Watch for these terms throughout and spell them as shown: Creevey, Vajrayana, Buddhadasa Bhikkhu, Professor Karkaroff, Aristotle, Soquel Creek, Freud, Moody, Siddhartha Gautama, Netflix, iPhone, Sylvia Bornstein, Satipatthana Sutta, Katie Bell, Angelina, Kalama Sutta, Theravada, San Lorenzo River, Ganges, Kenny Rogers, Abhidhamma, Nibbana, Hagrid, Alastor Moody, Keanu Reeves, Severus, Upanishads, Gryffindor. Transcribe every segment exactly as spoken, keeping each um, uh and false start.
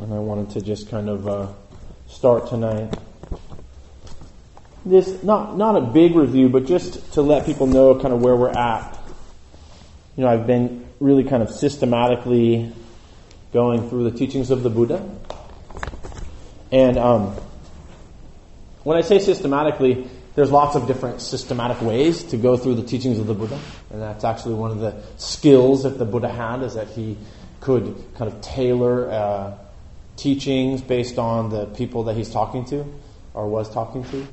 and I wanted to just kind of uh, start tonight. This not not a big review, but just to let people know kind of where we're at. You know, I've been really kind of systematically going through the teachings of the Buddha, and um, when I say systematically, there's lots of different systematic ways to go through the teachings of the Buddha, and that's actually one of the skills that the Buddha had, is that he could kind of tailor uh, teachings based on the people that he's talking to, or was talking to,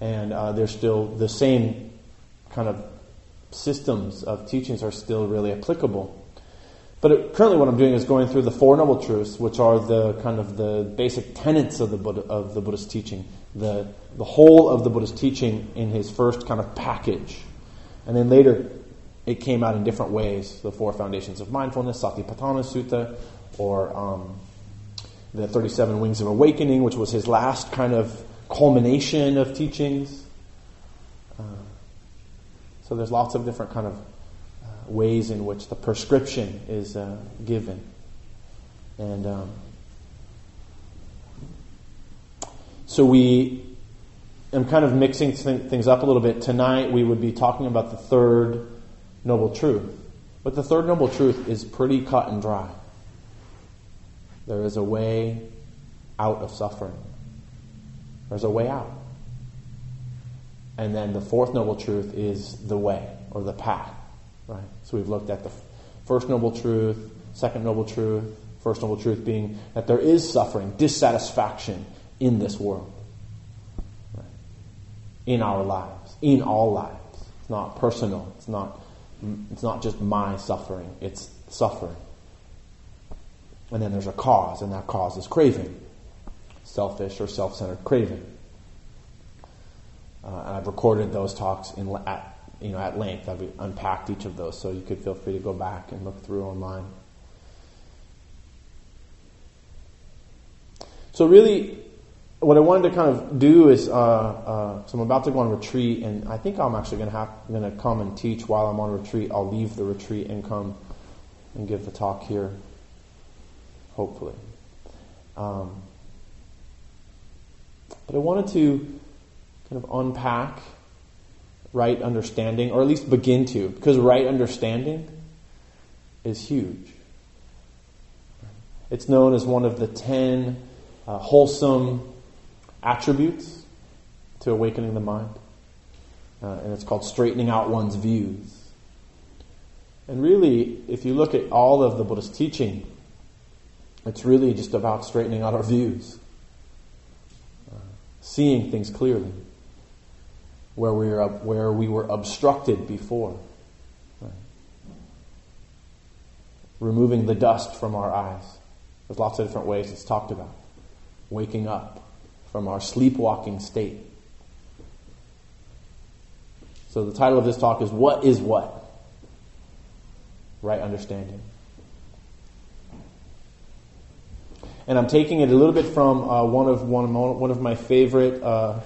and uh, there's still the same kind of systems of teachings are still really applicable. But it, currently what I'm doing is going through the Four Noble Truths, which are the kind of the basic tenets of the Buddha, of the Buddhist teaching, the the whole of the Buddhist teaching in his first kind of package. And then later it came out in different ways, the Four Foundations of Mindfulness, Satipatthana Sutta, or um, the thirty-seven Wings of Awakening, which was his last kind of culmination of teachings. Uh, so there's lots of different kind of ways in which the prescription is uh, given. And um, so we, I'm kind of mixing th- things up a little bit. Tonight we would be talking about the Third Noble Truth. But the Third Noble Truth is pretty cut and dry. There is a way out of suffering. There's a way out. And then the Fourth Noble Truth is the way, or the path. Right. So we've looked at the First Noble Truth, Second Noble Truth, First Noble Truth being that there is suffering, dissatisfaction in this world, right? In our lives, in all lives. It's not personal. It's not. It's not just my suffering. It's suffering. And then there's a cause, and that cause is craving, selfish or self-centered craving. Uh, and I've recorded those talks in at. You know, at length. I've unpacked each of those, so you could feel free to go back and look through online. So really, what I wanted to kind of do is, uh, uh, so I'm about to go on retreat, and I think I'm actually going to have going to come and teach while I'm on retreat. I'll leave the retreat and come and give the talk here, hopefully. Um, but I wanted to kind of unpack right understanding, or at least begin to, because right understanding is huge. It's known as one of the ten uh, wholesome attributes to awakening the mind. Uh, and it's called straightening out one's views. And really, if you look at all of the Buddhist teaching, it's really just about straightening out our views. Uh, seeing things clearly. Where we were where we were obstructed before, right? Removing the dust from our eyes. There's lots of different ways it's talked about. Waking up from our sleepwalking state. So the title of this talk is "What is What?" Right understanding. And I'm taking it a little bit from uh, one of one one of my favorite uh,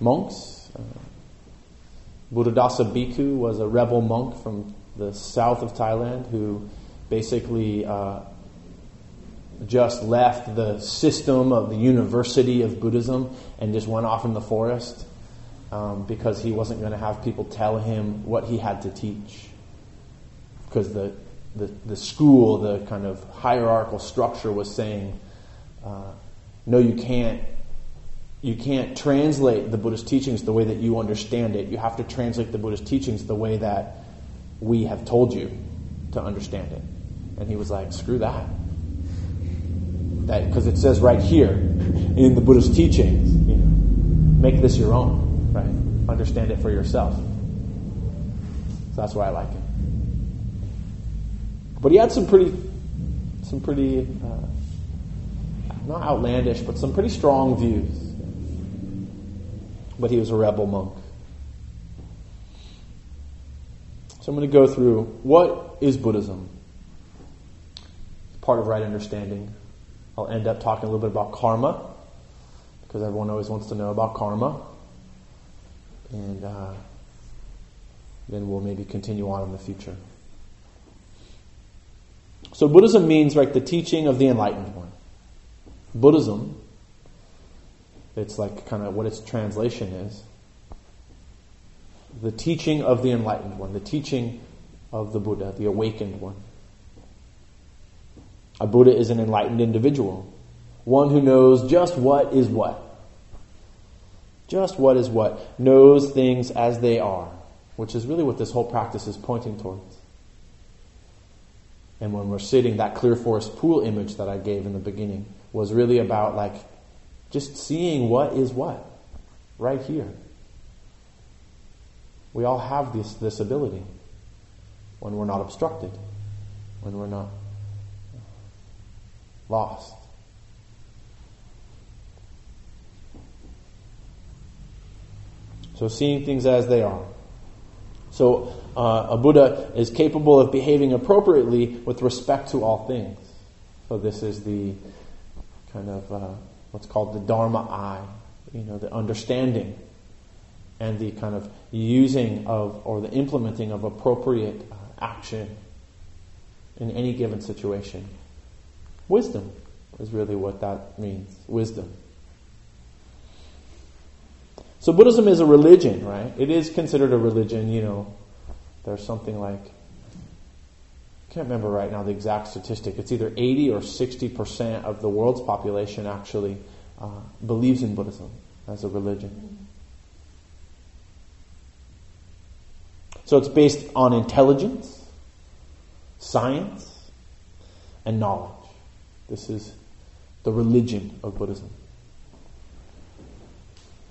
monks. Uh, Buddhadasa Bhikkhu was a rebel monk from the south of Thailand who basically uh, just left the system of the University of Buddhism and just went off in the forest um, because he wasn't going to have people tell him what he had to teach. Because the, the, the school, the kind of hierarchical structure was saying, uh, no, you can't. You can't translate the Buddhist teachings the way that you understand it. You have to translate the Buddhist teachings the way that we have told you to understand it. And he was like, screw that. That because it says right here in the Buddhist teachings, you know, make this your own, right? Understand it for yourself. So that's why I like him. But he had some pretty, some pretty, uh, not outlandish, but some pretty strong views. But he was a rebel monk. So I'm going to go through what is Buddhism. It's part of right understanding. I'll end up talking a little bit about karma, because everyone always wants to know about karma. And uh, then we'll maybe continue on in the future. So Buddhism means, right, the teaching of the enlightened one. Buddhism, it's like kind of what its translation is, the teaching of the enlightened one, the teaching of the Buddha, the awakened one. A Buddha is an enlightened individual, one who knows just what is what. Just what is what, knows things as they are, which is really what this whole practice is pointing towards. And when we're sitting, that clear forest pool image that I gave in the beginning was really about like just seeing what is what right here. We all have this, this ability when we're not obstructed, when we're not lost. So seeing things as they are. So uh, a Buddha is capable of behaving appropriately with respect to all things. So this is the kind of uh, what's called the Dharma eye, you know, the understanding and the kind of using of or the implementing of appropriate uh, action in any given situation. Wisdom is really what that means, wisdom. So Buddhism is a religion, right? It is considered a religion, you know. There's something like, I can't remember right now the exact statistic. It's either eighty or sixty percent of the world's population actually uh, believes in Buddhism as a religion. So it's based on intelligence, science, and knowledge. This is the religion of Buddhism.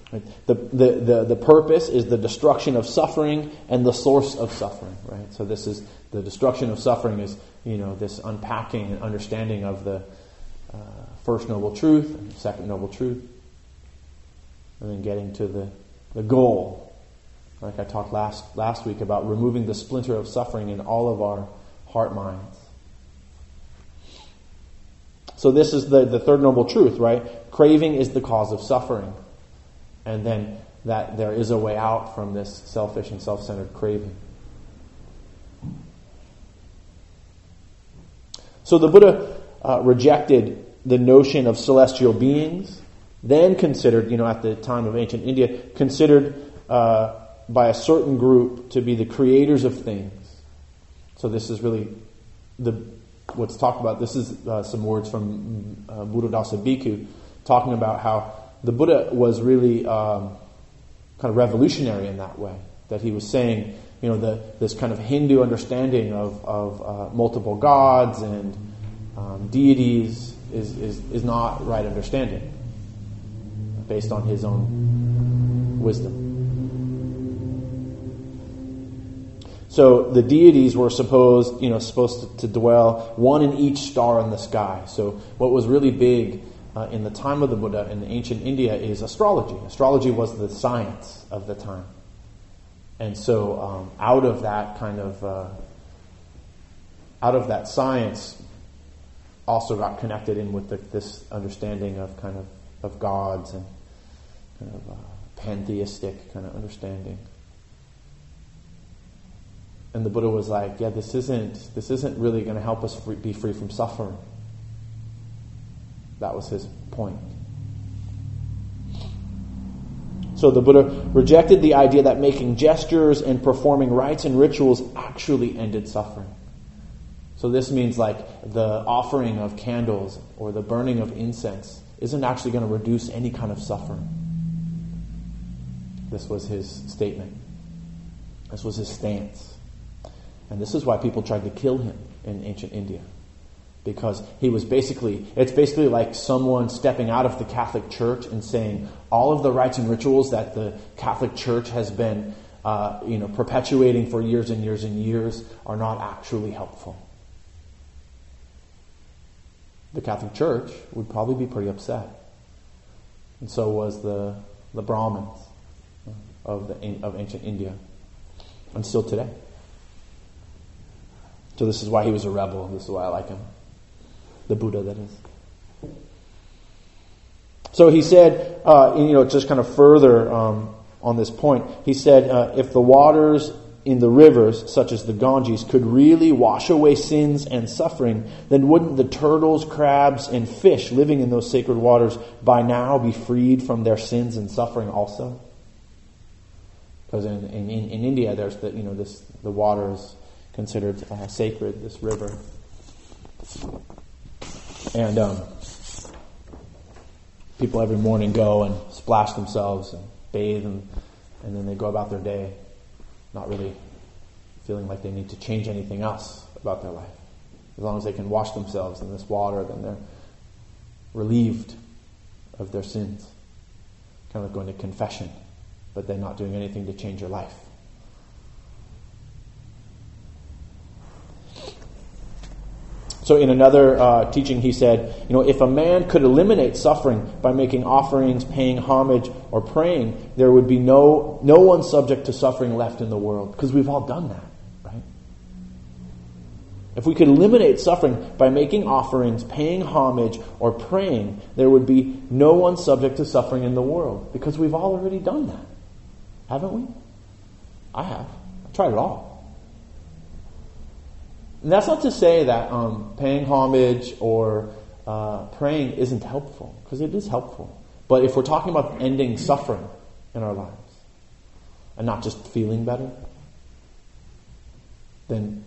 Right. The, the, the, the purpose is the destruction of suffering and the source of suffering, right? So this is, the destruction of suffering is, you know, this unpacking and understanding of the uh, first noble truth and the second noble truth. And then getting to the, the goal. Like I talked last, last week about removing the splinter of suffering in all of our heart minds. So this is the, the third noble truth, right? Craving is the cause of suffering. And then that there is a way out from this selfish and self-centered craving. So the Buddha uh, rejected the notion of celestial beings, then considered, you know, at the time of ancient India, considered uh, by a certain group to be the creators of things. So this is really the what's talked about. This is uh, some words from uh, Buddhadasa Bhikkhu talking about how the Buddha was really um, kind of revolutionary in that way, that he was saying, you know, the, this kind of Hindu understanding of, of uh, multiple gods and um, deities is, is, is not right understanding based on his own wisdom. So the deities were supposed, you know, supposed to, to dwell one in each star in the sky. So what was really big Uh, in the time of the Buddha, in ancient India, is astrology. Astrology was the science of the time. And so um, out of that kind of, uh, out of that science also got connected in with the, this understanding of kind of, of gods and kind of uh, pantheistic kind of understanding. And the Buddha was like, yeah, this isn't, this isn't really going to help us free, be free from suffering. That was his point. So the Buddha rejected the idea that making gestures and performing rites and rituals actually ended suffering. So this means like the offering of candles or the burning of incense isn't actually going to reduce any kind of suffering. This was his statement. This was his stance. And this is why people tried to kill him in ancient India. Because he was basically, it's basically like someone stepping out of the Catholic Church and saying all of the rites and rituals that the Catholic Church has been, uh, you know, perpetuating for years and years and years are not actually helpful. The Catholic Church would probably be pretty upset, and so was the the Brahmins of the of ancient India, and still today. So this is why he was a rebel. This is why I like him. The Buddha, that is. So he said, uh, you know, just kind of further um, on this point, he said, uh, if the waters in the rivers, such as the Ganges, could really wash away sins and suffering, then wouldn't the turtles, crabs, and fish living in those sacred waters by now be freed from their sins and suffering also? Because in, in, in India, there's the, you know, this, the water is considered uh, sacred, this river. And um, people every morning go and splash themselves and bathe, and, and then they go about their day, not really feeling like they need to change anything else about their life. As long as they can wash themselves in this water, then they're relieved of their sins. Kind of like going to confession, but they're not doing anything to change your life. So in another uh, teaching he said, you know, if a man could eliminate suffering by making offerings, paying homage, or praying, there would be no no one subject to suffering left in the world, because we've all done that, right? If we could eliminate suffering by making offerings, paying homage, or praying, there would be no one subject to suffering in the world, because we've all already done that, haven't we? I have. I tried it all. And that's not to say that um, paying homage or uh, praying isn't helpful, because it is helpful. But if we're talking about ending suffering in our lives and not just feeling better, then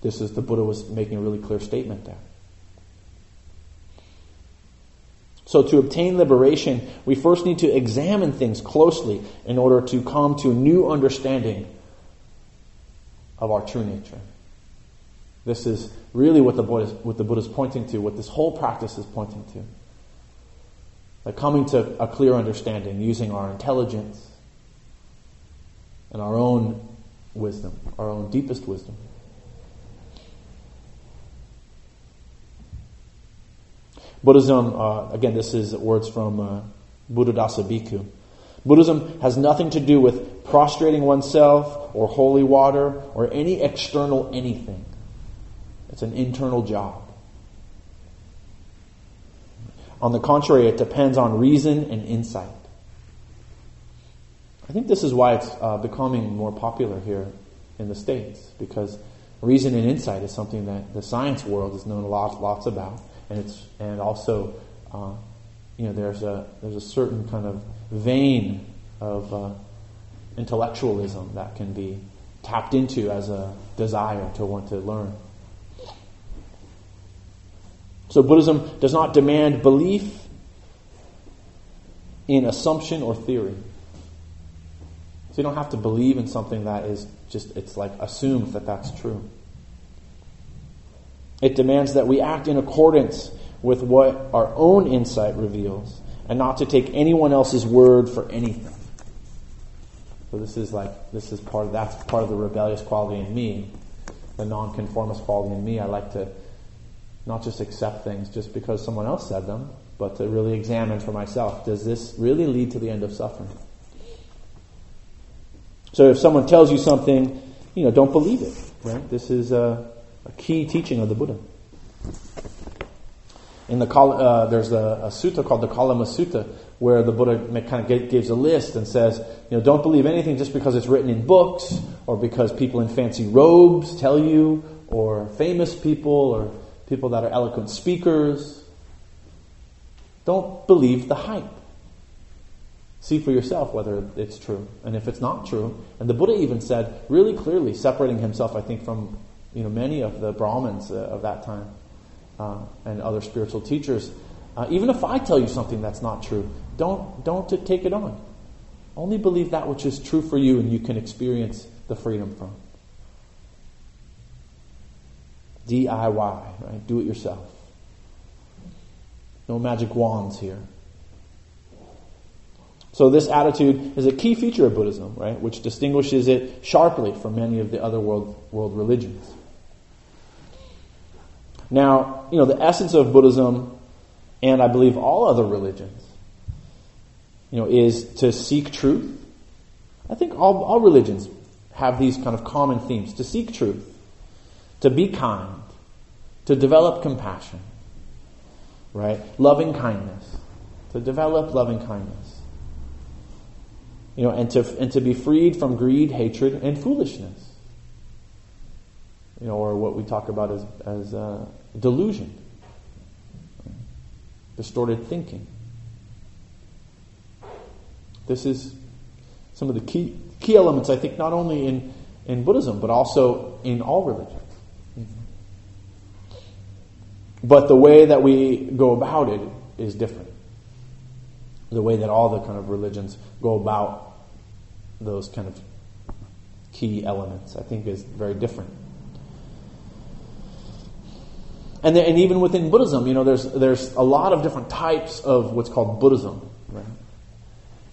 this is the Buddha was making a really clear statement there. So to obtain liberation, we first need to examine things closely in order to come to a new understanding of our true nature. This is really what the Buddha, what the Buddha is pointing to, what this whole practice is pointing to. Like coming to a clear understanding using our intelligence and our own wisdom, our own deepest wisdom. Buddhism, uh, again, this is words from uh, Buddhadasa Bhikkhu. Buddhism has nothing to do with prostrating oneself or holy water or any external anything. It's an internal job. On the contrary, it depends on reason and insight. I think this is why it's uh, becoming more popular here in the States, because reason and insight is something that the science world has known lots, lots about, and it's and also, uh, you know, there's a there's a certain kind of vein of uh, intellectualism that can be tapped into as a desire to want to learn. So Buddhism does not demand belief in assumption or theory. So you don't have to believe in something that is just, it's like assumed that that's true. It demands that we act in accordance with what our own insight reveals and not to take anyone else's word for anything. So this is like, this is part of, that's part of the rebellious quality in me, the non-conformist quality in me. I like to not just accept things just because someone else said them, but to really examine for myself, does this really lead to the end of suffering? So if someone tells you something, you know, don't believe it, right? This is a, a key teaching of the Buddha. In the uh, there's a, a sutta called the Kalama Sutta, where the Buddha kind of gives a list and says, you know, don't believe anything just because it's written in books, or because people in fancy robes tell you, or famous people, or people that are eloquent speakers. Don't believe the hype. See for yourself whether it's true. And if it's not true, and the Buddha even said, really clearly, separating himself, I think, from you know many of the Brahmins uh, of that time uh, and other spiritual teachers, uh, even if I tell you something that's not true, don't don't take it on. Only believe that which is true for you and you can experience the freedom from. D I Y, right? Do it yourself. No magic wands here. So this attitude is a key feature of Buddhism, right? Which distinguishes it sharply from many of the other world world religions. Now, you know, the essence of Buddhism, and I believe all other religions, you know, is to seek truth. I think all, all religions have these kind of common themes. To seek truth, to be kind, to develop compassion, right? Loving kindness, to develop loving kindness, you know, and to and to be freed from greed, hatred, and foolishness. you know, or what we talk about as, as uh, delusion, distorted thinking. This is some of the key key elements, I think, not only in, in Buddhism, but also in all religions. Mm-hmm. But the way that we go about it is different. The way that all the kind of religions go about those kind of key elements, I think, is very different. And then, and even within Buddhism, you know, there's there's a lot of different types of what's called Buddhism, right?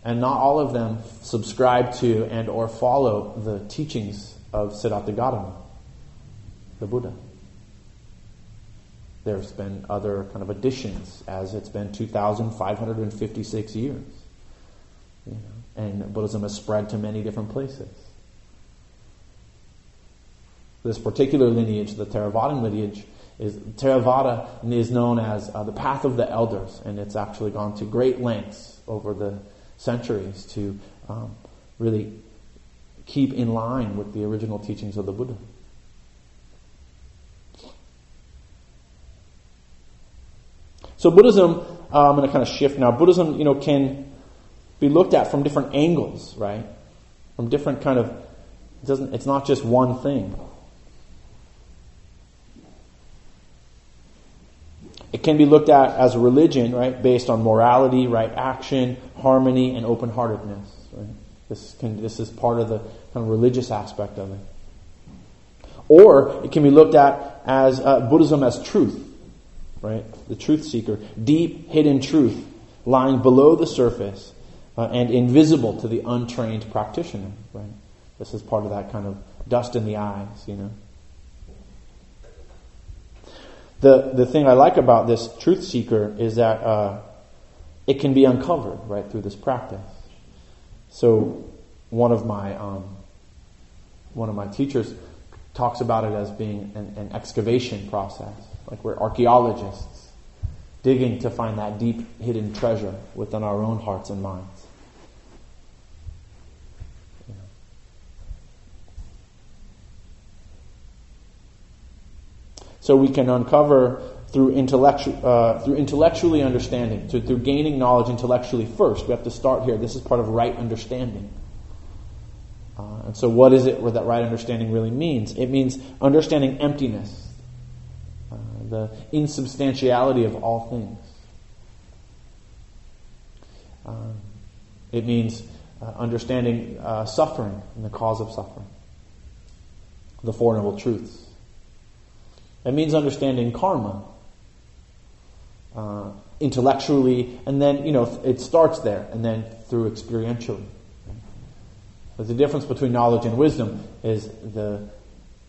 And not all of them subscribe to and or follow the teachings of Siddhartha Gautama, the Buddha. There's been other kind of additions, as it's been two thousand five hundred fifty-six years. You know, and Buddhism has spread to many different places. This particular lineage, the Theravada lineage, is Theravada is known as uh, the path of the elders, and it's actually gone to great lengths over the centuries to um, really keep in line with the original teachings of the Buddha. So Buddhism, uh, I'm going to kind of shift now. Buddhism, you know, can be looked at from different angles, right? From different kind of, it doesn't, it's not just one thing. It can be looked at as a religion, right, based on morality, right action, harmony, and open-heartedness. Right? This can, this is part of the kind of religious aspect of it. Or it can be looked at as uh, Buddhism as truth, right? The truth seeker, deep hidden truth lying below the surface uh, and invisible to the untrained practitioner. Right? This is part of that kind of dust in the eyes, you know. The the thing I like about this truth seeker is that uh, it can be uncovered right through this practice. So one of my um, one of my teachers talks about it as being an, an excavation process, like we're archaeologists digging to find that deep hidden treasure within our own hearts and minds. So we can uncover through intellectual, uh, through intellectually understanding, so through gaining knowledge intellectually first. We have to start here. This is part of right understanding. Uh, and so what is it where that right understanding really means? It means understanding emptiness, uh, the insubstantiality of all things. Um, it means uh, understanding uh, suffering and the cause of suffering, the Four Noble Truths. It means understanding karma uh, intellectually, and then, you know, it starts there, and then through experientially. But the difference between knowledge and wisdom is the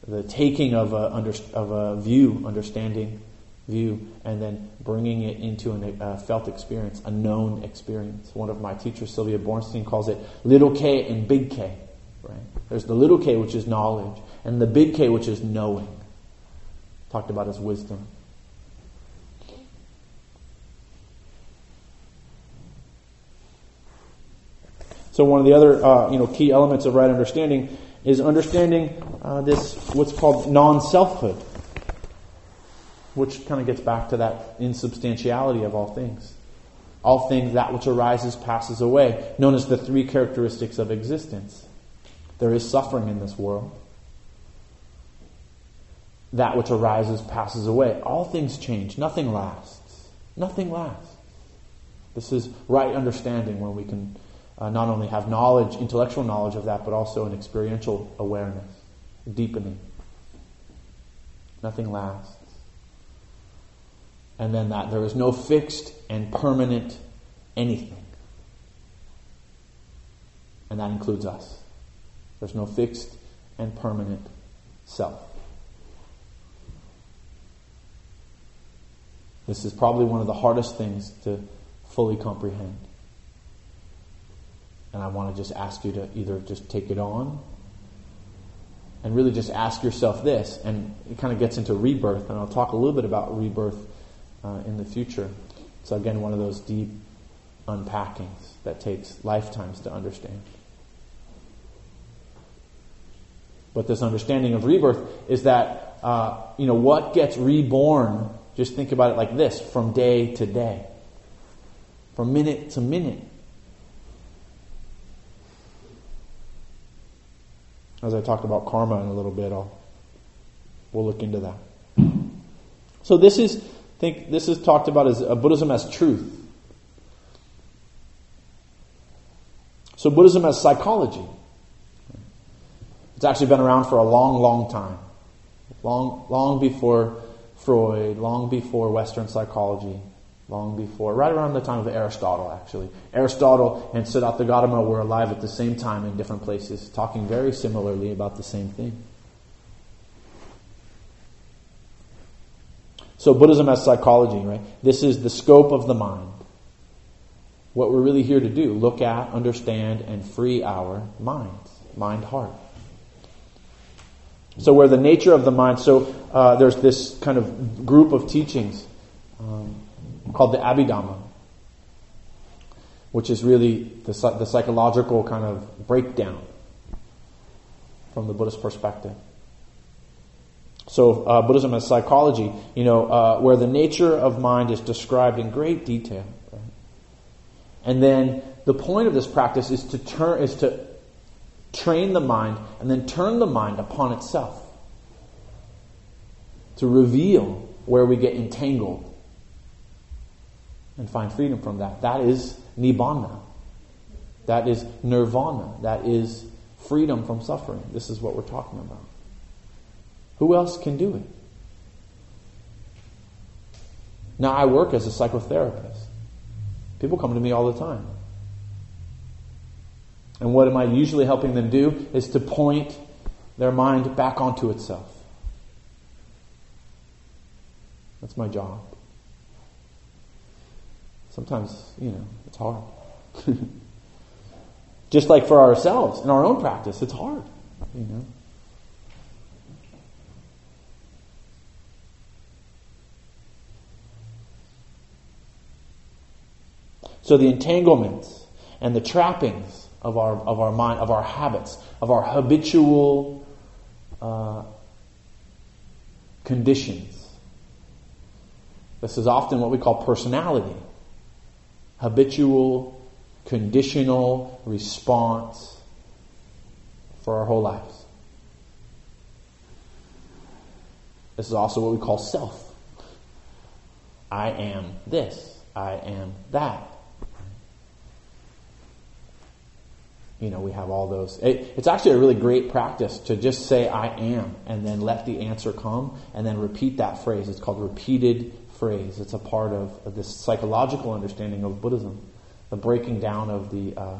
the taking of a under, of a view, understanding view, and then bringing it into an, a felt experience, a known experience. One of my teachers, Sylvia Bornstein, calls it little K and big K. Right? There's the little K, which is knowledge, and the big K, which is knowing. Talked about as wisdom. So one of the other uh, you know, key elements of right understanding is understanding uh, this what's called non-selfhood, which kind of gets back to that insubstantiality of all things. All things, that which arises, passes away, known as the three characteristics of existence. There is suffering in this world. That which arises passes away. All things change. Nothing lasts. Nothing lasts. This is right understanding when we can uh, not only have knowledge, intellectual knowledge of that, but also an experiential awareness, deepening. Nothing lasts. And then that there is no fixed and permanent anything. And that includes us. There's no fixed and permanent self. This is probably one of the hardest things to fully comprehend. And I want to just ask you to either just take it on and really just ask yourself this, and it kind of gets into rebirth, and I'll talk a little bit about rebirth uh, in the future. So again, one of those deep unpackings that takes lifetimes to understand. But this understanding of rebirth is that uh, you know, what gets reborn, just think about it like this, from day to day, from minute to minute. As I talked about karma in a little bit, I'll, we'll look into that. So this is, I think this is talked about as uh, Buddhism as truth. So Buddhism as psychology. It's actually been around for a long, long time. Long, long before Freud, long before Western psychology, long before, right around the time of Aristotle, actually. Aristotle and Siddhartha Gautama were alive at the same time in different places, talking very similarly about the same thing. So Buddhism as psychology, right? This is the scope of the mind. What we're really here to do, look at, understand, and free our minds, mind-heart. So where the nature of the mind, so uh, there's this kind of group of teachings um, called the Abhidhamma, which is really the, the psychological kind of breakdown from the Buddhist perspective. So uh, Buddhism as psychology, you know, uh, where the nature of mind is described in great detail. And then the point of this practice is to turn, is to train the mind and then turn the mind upon itself to reveal where we get entangled and find freedom from that. That is Nibbana. That is Nirvana. That is freedom from suffering. This is what we're talking about. Who else can do it? Now, I work as a psychotherapist. People come to me all the time. And what am I usually helping them do is to point their mind back onto itself. That's my job. Sometimes, you know, it's hard. Just like for ourselves, in our own practice, it's hard, you know. So the entanglements and the trappings of our of our mind, of our habits, of our habitual uh, conditions. This is often what we call personality. Habitual, conditional response for our whole lives. This is also what we call self. I am this. I am that. You know, we have all those. It, it's actually a really great practice to just say, I am, and then let the answer come, and then repeat that phrase. It's called repeated phrase. It's a part of, of this psychological understanding of Buddhism, the breaking down of the uh,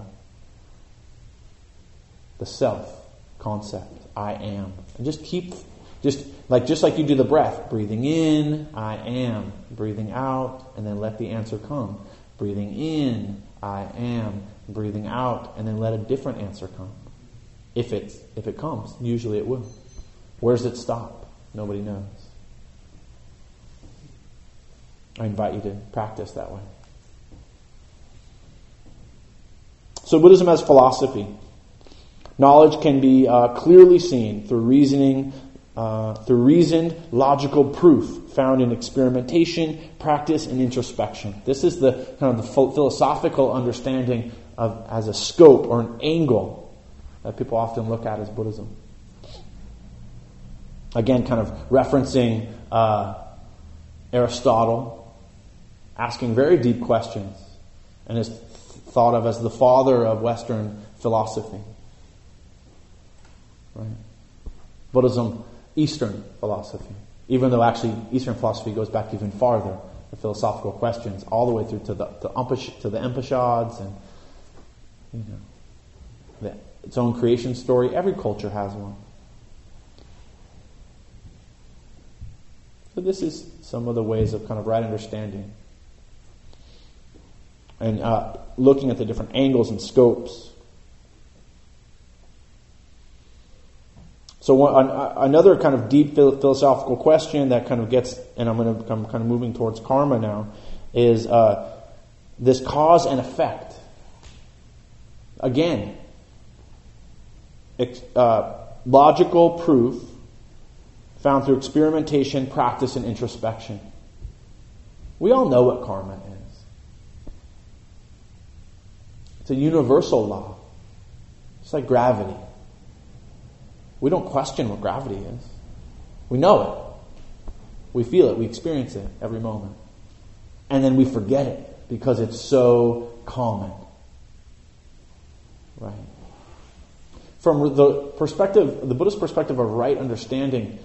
the self concept, I am. And just keep, just like just like you do the breath, breathing in, I am, breathing out, and then let the answer come. Breathing in, I am, breathing out, and then let a different answer come. If it's, if it comes, usually it will. Where does it stop? Nobody knows. I invite you to practice that way. So Buddhism as philosophy. Knowledge can be uh, clearly seen through reasoning, uh, through reasoned, logical proof found in experimentation, practice, and introspection. This is the kind of the philosophical understanding of, as a scope or an angle that people often look at as Buddhism. Again, kind of referencing uh, Aristotle, asking very deep questions, and is thought of as the father of Western philosophy. Right? Buddhism, Eastern philosophy. Even though actually Eastern philosophy goes back even farther, the philosophical questions, all the way through to the to, Upish, to the Upanishads and, you know, the, its own creation story. Every culture has one. So this is some of the ways of kind of right understanding. And uh, looking at the different angles and scopes. So one, uh, another kind of deep philosophical question that kind of gets, and I'm going to become kind of moving towards karma now, is uh, this cause and effect. Again, uh, logical proof found through experimentation, practice, and introspection. We all know what karma is. It's a universal law. It's like gravity. We don't question what gravity is. We know it. We feel it. We experience it every moment. And then we forget it because it's so common. Right? From the perspective, the Buddhist perspective of right understanding,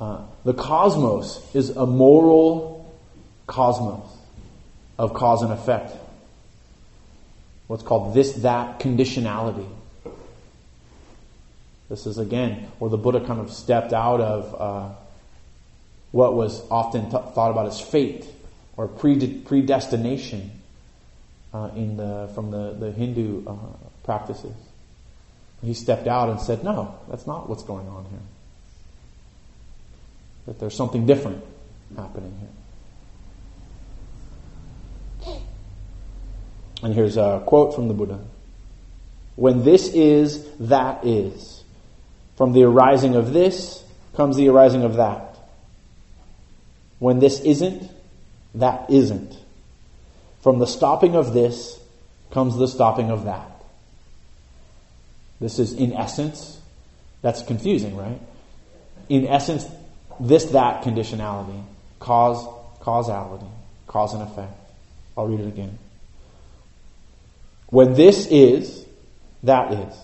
uh, the cosmos is a moral cosmos of cause and effect. What's called this, that, conditionality. This is, again, where the Buddha kind of stepped out of uh, what was often t- thought about as fate or pre- predestination uh, in the, from the, the Hindu uh, practices. He stepped out and said, no, that's not what's going on here. That there's something different happening here. And here's a quote from the Buddha. When this is, that is. From the arising of this comes the arising of that. When this isn't, that isn't. From the stopping of this comes the stopping of that. This is in essence. That's confusing, right? In essence, this, that conditionality, cause, causality, cause and effect. I'll read it again. When this is, that is.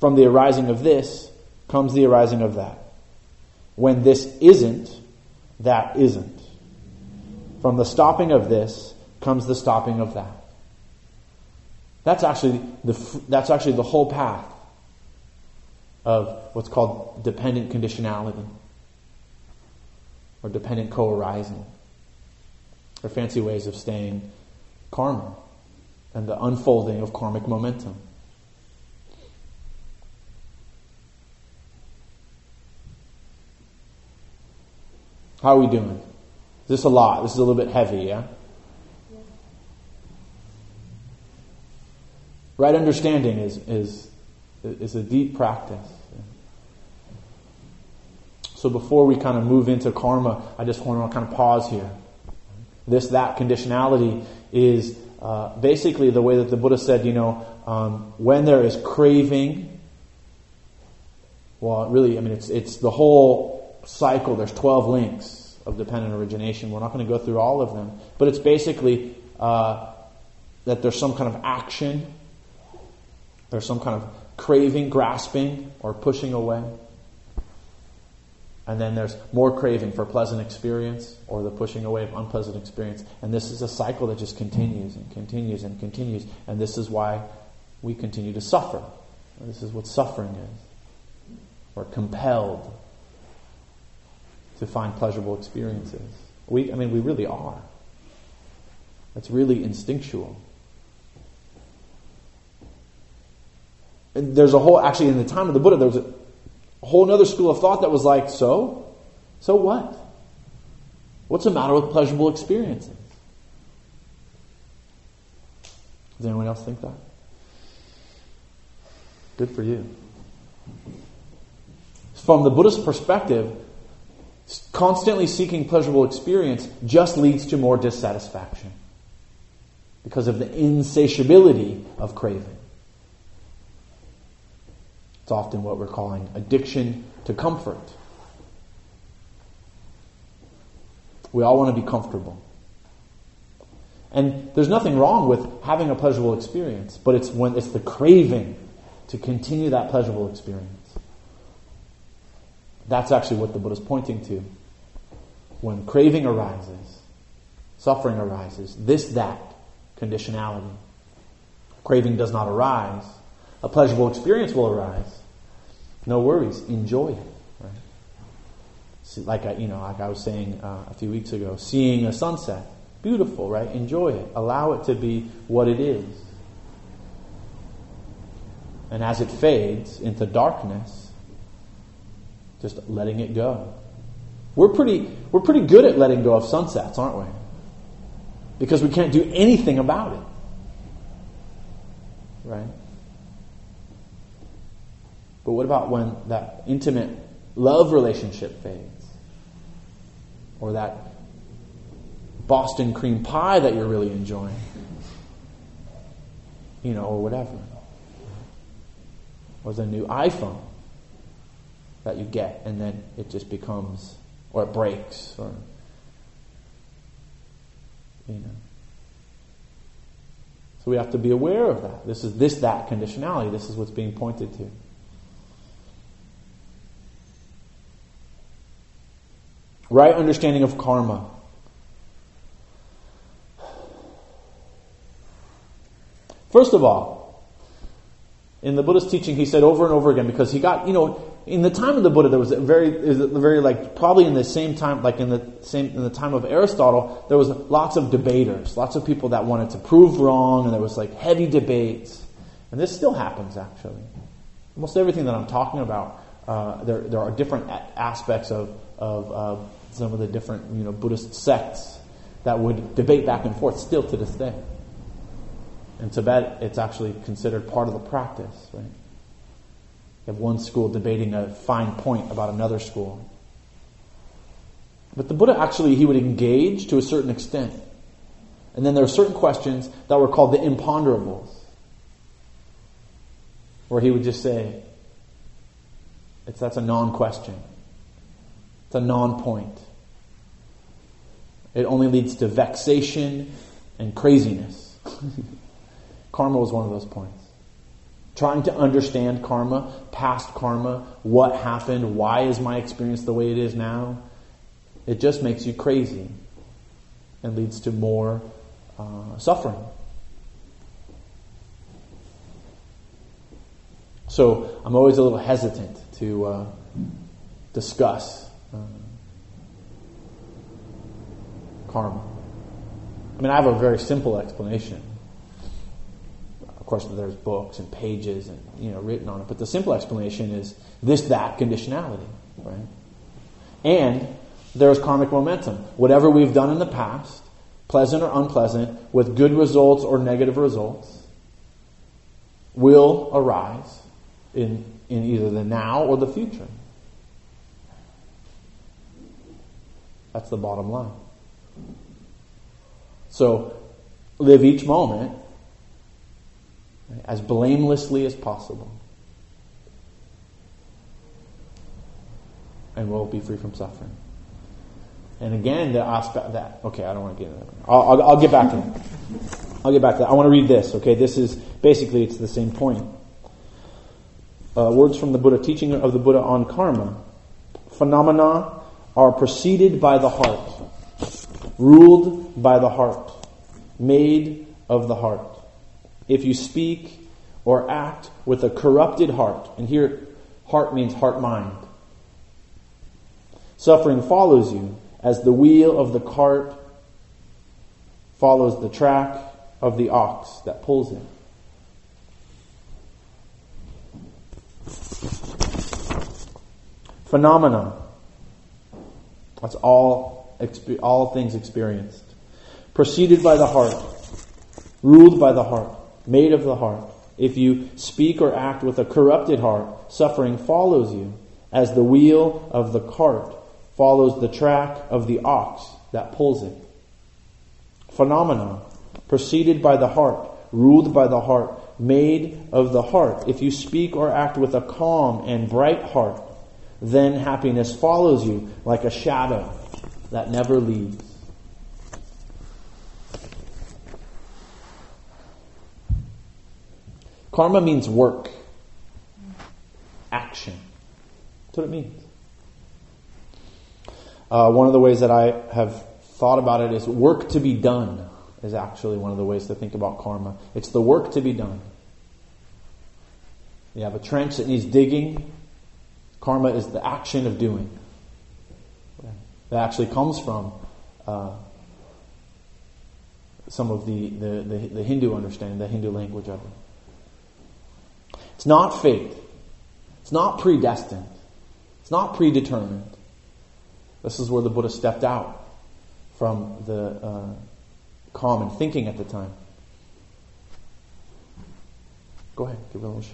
From the arising of this comes the arising of that. When this isn't, that isn't. From the stopping of this comes the stopping of that. That's actually the that's actually the whole path of what's called dependent conditionality or dependent co-arising, or fancy ways of saying karma and the unfolding of karmic momentum. How are we doing? Is this a lot? This is a little bit heavy, yeah? Right understanding is is is a deep practice. So before we kind of move into karma, I just want to kind of pause here. This, that conditionality is uh, basically the way that the Buddha said, you know, um, when there is craving, well, really, I mean, it's it's the whole cycle. There's twelve links of dependent origination. We're not going to go through all of them, but it's basically uh, that there's some kind of action. There's some kind of craving, grasping, or pushing away. And then there's more craving for pleasant experience or the pushing away of unpleasant experience. And this is a cycle that just continues and continues and continues. And this is why we continue to suffer. This is what suffering is. We're compelled to find pleasurable experiences. We, I mean, we really are. It's really instinctual. There's a whole, actually in the time of the Buddha, there was a whole other school of thought that was like, so? So what? What's the matter with pleasurable experiences? Does anyone else think that? Good for you. From the Buddhist perspective, constantly seeking pleasurable experience just leads to more dissatisfaction because of the insatiability of craving. It's often what we're calling addiction to comfort. We all want to be comfortable. And there's nothing wrong with having a pleasurable experience, but it's when it's the craving to continue that pleasurable experience. That's actually what the Buddha's pointing to. When craving arises, suffering arises, this, that, conditionality. Craving does not arise. A pleasurable experience will arise. No worries. Enjoy it. Right? See, like I, you know, like I was saying uh, a few weeks ago, seeing a sunset, beautiful, right? Enjoy it. Allow it to be what it is. And as it fades into darkness, just letting it go. We're pretty, we're pretty good at letting go of sunsets, aren't we? Because we can't do anything about it, right? But what about when that intimate love relationship fades, or that Boston cream pie that you're really enjoying, you know, or whatever, or the new iPhone that you get, and then it just becomes, or it breaks, or, you know. So we have to be aware of that. This is this, that conditionality. This is what's being pointed to. Right understanding of karma. First of all, in the Buddha's teaching, he said over and over again, because he got, you know, in the time of the Buddha, there was a very, very like probably in the same time, like in the same in the time of Aristotle, there was lots of debaters, lots of people that wanted to prove wrong, and there was like heavy debates, and this still happens actually. Almost everything that I'm talking about, uh, there there are different aspects of of uh, some of the different you know Buddhist sects that would debate back and forth still to this day. In Tibet, it's actually considered part of the practice, right? You have one school debating a fine point about another school. But the Buddha actually, he would engage to a certain extent. And then there are certain questions that were called the imponderables, where he would just say, it's that's a non-question. It's a non-point. It only leads to vexation and craziness. Karma was one of those points. Trying to understand karma, past karma, what happened, why is my experience the way it is now? It just makes you crazy and leads to more uh, suffering. So I'm always a little hesitant to uh, discuss uh, karma. I mean, I have a very simple explanation. Of course, there's books and pages and you know written on it, but the simple explanation is this, that conditionality, right? And there's karmic momentum. Whatever we've done in the past, pleasant or unpleasant, with good results or negative results, will arise in in either the now or the future. That's the bottom line. So live each moment as blamelessly as possible, and we'll be free from suffering. And again, the aspect that okay, I don't want to get into that. I'll, I'll, I'll get back to that. I'll get back to that. I want to read this. Okay, this is basically it's the same point. Uh, words from the Buddha, teaching of the Buddha on karma. Phenomena are preceded by the heart, ruled by the heart, made of the heart. If you speak or act with a corrupted heart, and here heart means heart mind, suffering follows you as the wheel of the cart follows the track of the ox that pulls it. Phenomena. That's all, all things experienced. Preceded by the heart, ruled by the heart, made of the heart. If you speak or act with a corrupted heart, suffering follows you, as the wheel of the cart follows the track of the ox that pulls it. Phenomena, preceded by the heart, ruled by the heart, made of the heart. If you speak or act with a calm and bright heart, then happiness follows you like a shadow that never leaves. Karma means work, action. That's what it means. Uh, one of the ways that I have thought about it is work to be done is actually one of the ways to think about karma. It's the work to be done. You have a trench that needs digging. Karma is the action of doing. That actually comes from uh, some of the, the, the, the Hindu understanding, the Hindu language of it. It's not fate. It's not predestined. It's not predetermined. This is where the Buddha stepped out from the uh, common thinking at the time. Go ahead, give it a little shot.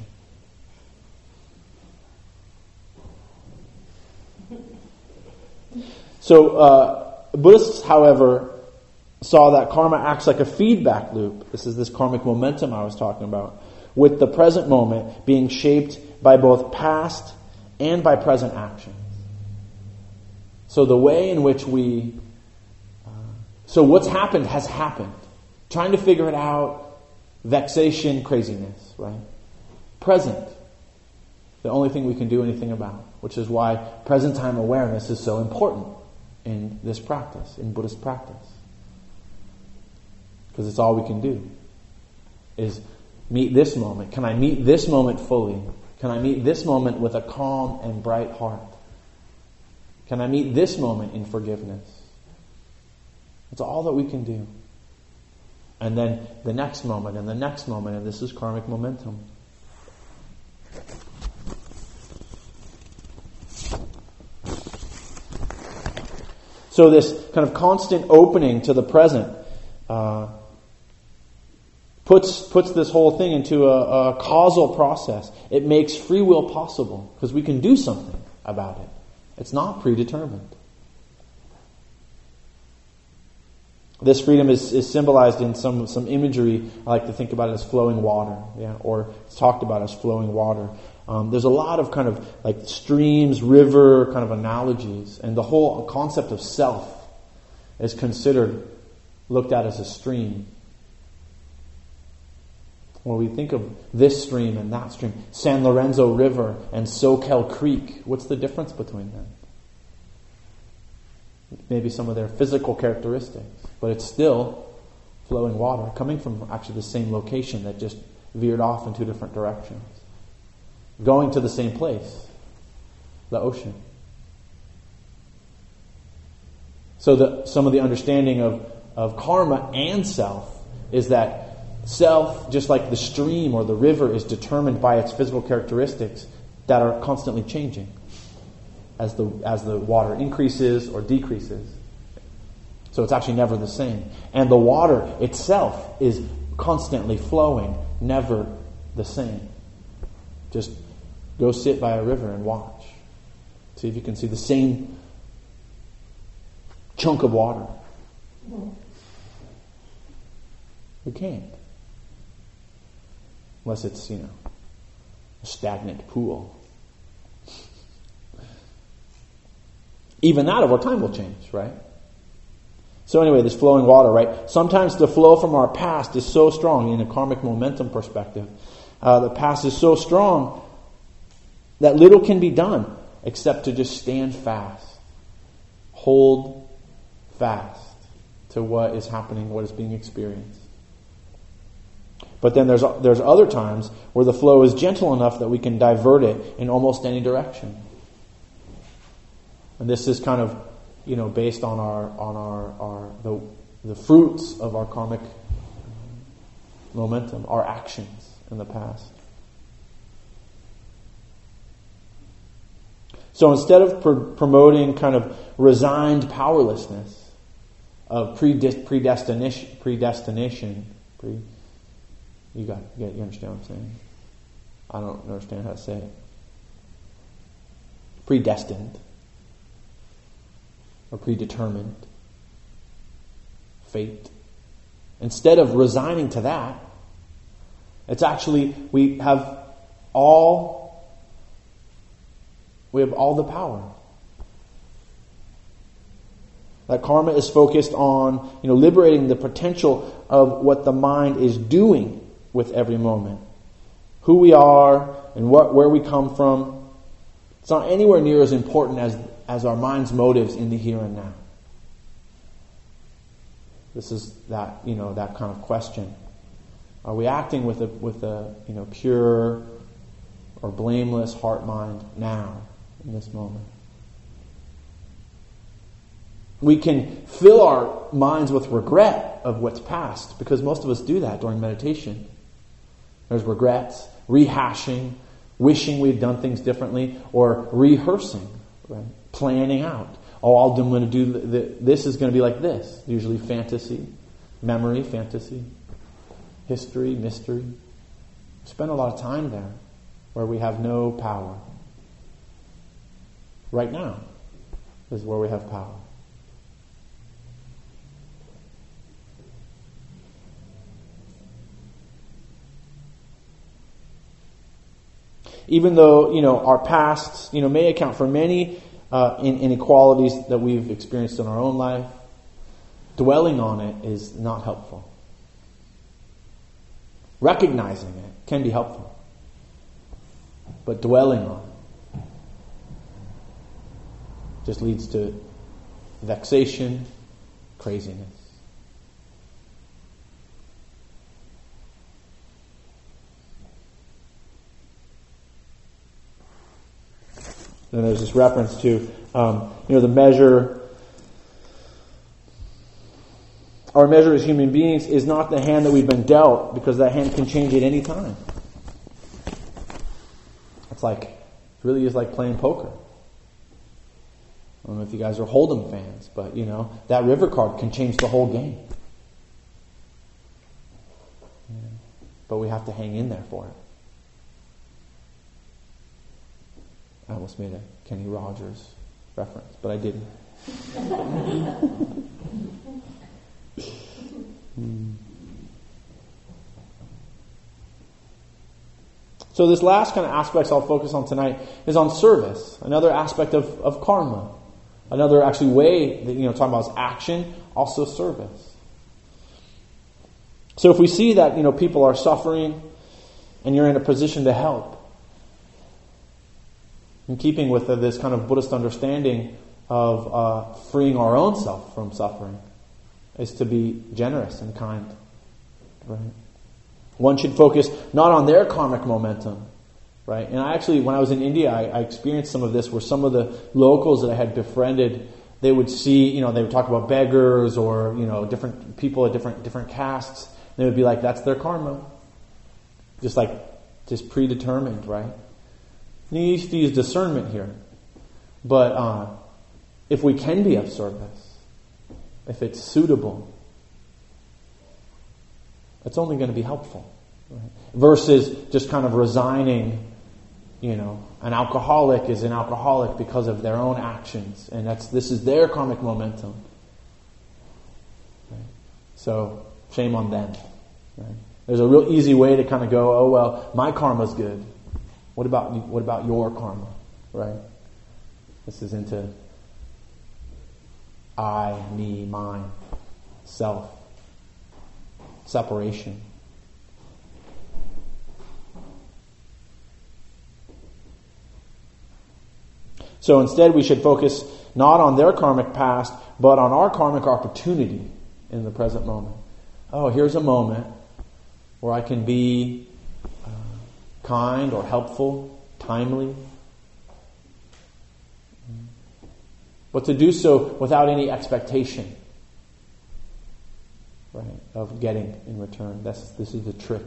So uh, Buddhists, however, saw that karma acts like a feedback loop. This is this karmic momentum I was talking about, with the present moment being shaped by both past and by present actions. So the way in which we... Uh, so what's happened has happened. Trying to figure it out, vexation, craziness, right? Present. The only thing we can do anything about, which is why present time awareness is so important in this practice, in Buddhist practice. Because it's all we can do, is meet this moment. Can I meet this moment fully? Can I meet this moment with a calm and bright heart? Can I meet this moment in forgiveness? It's all that we can do. And then the next moment, and the next moment, and this is karmic momentum. So this kind of constant opening to the present uh, puts puts this whole thing into a, a causal process. It makes free will possible because we can do something about it. It's not predetermined. This freedom is, is symbolized in some, some imagery. I like to think about it as flowing water, yeah, or it's talked about as flowing water. Um, there's a lot of kind of like streams, river kind of analogies, and the whole concept of self is considered, looked at as a stream. When we think of this stream and that stream, San Lorenzo River and Soquel Creek, what's the difference between them? Maybe some of their physical characteristics, but it's still flowing water coming from actually the same location that just veered off in two different directions. Going to the same place, the ocean. So the, some of the understanding of, of karma and self is that self, just like the stream or the river, is determined by its physical characteristics that are constantly changing as the as the water increases or decreases. So it's actually never the same. And the water itself is constantly flowing, never the same. Just go sit by a river and watch. See if you can see the same chunk of water. You can't. Unless it's, you know, a stagnant pool. Even that over time will change, right? So anyway, this flowing water, right? Sometimes the flow from our past is so strong in a karmic momentum perspective. Uh, the past is so strong that little can be done except to just stand fast. Hold fast to what is happening, what is being experienced. But then there's there's other times where the flow is gentle enough that we can divert it in almost any direction. And this is kind of, you know, based on our on our, our the the fruits of our karmic momentum, our actions in the past. So instead of pr- promoting kind of resigned powerlessness of predest- predestination, predestination, pre- you got you understand what I'm saying? I don't understand how to say it. Predestined or predetermined fate. Instead of resigning to that, it's actually, we have all, we have all the power. That karma is focused on, you know, liberating the potential of what the mind is doing with every moment. Who we are and what, where we come from. It's not anywhere near as important as, as our mind's motives in the here and now. This is that, you know, that kind of question. Are we acting with a with a you know pure or blameless heart mind now in this moment? We can fill our minds with regret of what's past because most of us do that during meditation. There's regrets, rehashing, wishing we'd done things differently, or rehearsing, right? Planning out. Oh, I'll do, I'm going to do the, this is going to be like this. Usually fantasy, memory, fantasy. History, mystery. We spend a lot of time there where we have no power. Right now is where we have power. even though, you know, our past, you know, may account for many uh, inequalities that we've experienced in our own life, dwelling on it is not helpful. Recognizing it can be helpful, but dwelling on it just leads to vexation, craziness. Then there's this reference to, um, you know, the measure. Our measure as human beings is not the hand that we've been dealt, because that hand can change at any time. It's like, it really is like playing poker. I don't know if you guys are Hold'em fans, but, you know, that river card can change the whole game. Yeah. But we have to hang in there for it. I almost made a Kenny Rogers reference, but I didn't. mm. So this last kind of aspect I'll focus on tonight is on service, another aspect of, of karma. Another actually way that, you know, talking about is action, also service. So if we see that, you know, people are suffering and you're in a position to help, in keeping with uh, this kind of Buddhist understanding of uh, freeing our own self from suffering, is to be generous and kind. Right? One should focus not on their karmic momentum. Right? And I actually, when I was in India, I, I experienced some of this, where some of the locals that I had befriended, they would see, you know, they would talk about beggars or, you know, different people of different different castes. And they would be like, that's their karma. Just like, just predetermined, right? You need to use discernment here. But uh, if we can be of service, if it's suitable, it's only going to be helpful. Right? Versus just kind of resigning, you know, an alcoholic is an alcoholic because of their own actions. And that's this is their karmic momentum. Right? So, shame on them. Right? There's a real easy way to kind of go, oh, well, my karma's good. What about what about your karma, right? This is into I, me, mine, self, separation. So instead we should focus not on their karmic past, but on our karmic opportunity in the present moment. Oh, here's a moment where I can be uh, kind or helpful, timely. But to do so without any expectation, right, of getting in return. That's, this is the trick.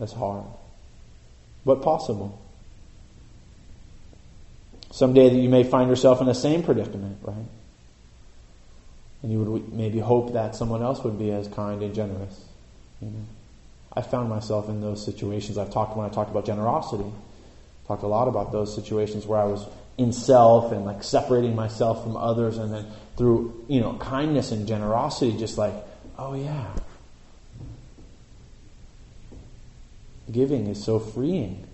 That's hard, but possible. Someday that you may find yourself in the same predicament, right? And you would maybe hope that someone else would be as kind and generous, you know? I found myself in those situations. I've talked when I talked about generosity, talked a lot about those situations where I was in self and like separating myself from others, and then through, you know, kindness and generosity, just like, oh yeah, giving is so freeing.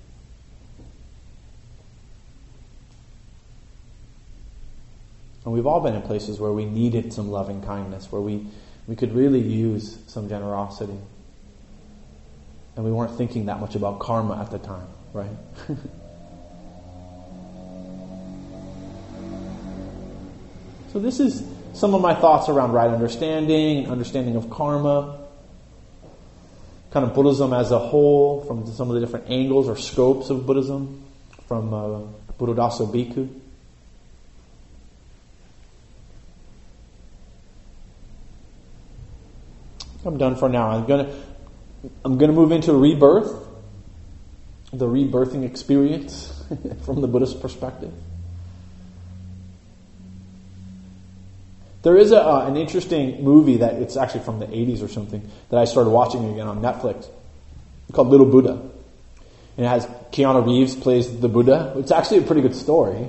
And we've all been in places where we needed some loving kindness, where we we could really use some generosity. And we weren't thinking that much about karma at the time, right? So this is some of my thoughts around right understanding, understanding of karma, kind of Buddhism as a whole, from some of the different angles or scopes of Buddhism, from uh, Buddhadasa Bhikkhu. I'm done for now. I'm going to I'm going to move into rebirth, the rebirthing experience from the Buddhist perspective. There is a, uh, an interesting movie that it's actually from the eighties or something that I started watching again on Netflix called Little Buddha. And it has Keanu Reeves plays the Buddha. It's actually a pretty good story.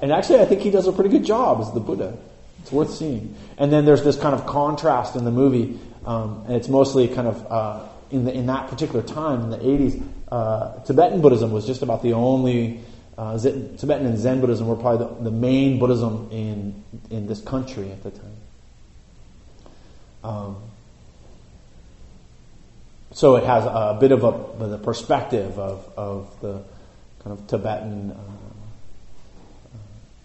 And actually I think he does a pretty good job as the Buddha. It's worth seeing. And then there's this kind of contrast in the movie. Um, and it's mostly kind of uh, in the, in that particular time, in the eighties, uh, Tibetan Buddhism was just about the only... Uh, Tibetan and Zen Buddhism were probably the, the main Buddhism in in this country at the time. Um, so it has a bit of a the perspective of, of the kind of Tibetan uh,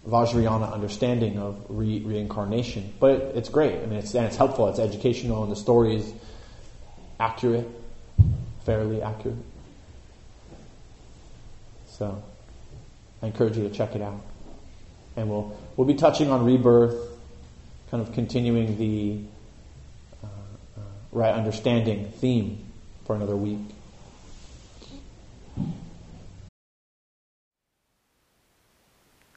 Vajrayana understanding of re, reincarnation. But it, it's great. I mean, it's, and it's helpful. It's educational, and the story is accurate, fairly accurate. So I encourage you to check it out. And we'll we'll be touching on rebirth, kind of continuing the uh, uh, right understanding theme for another week.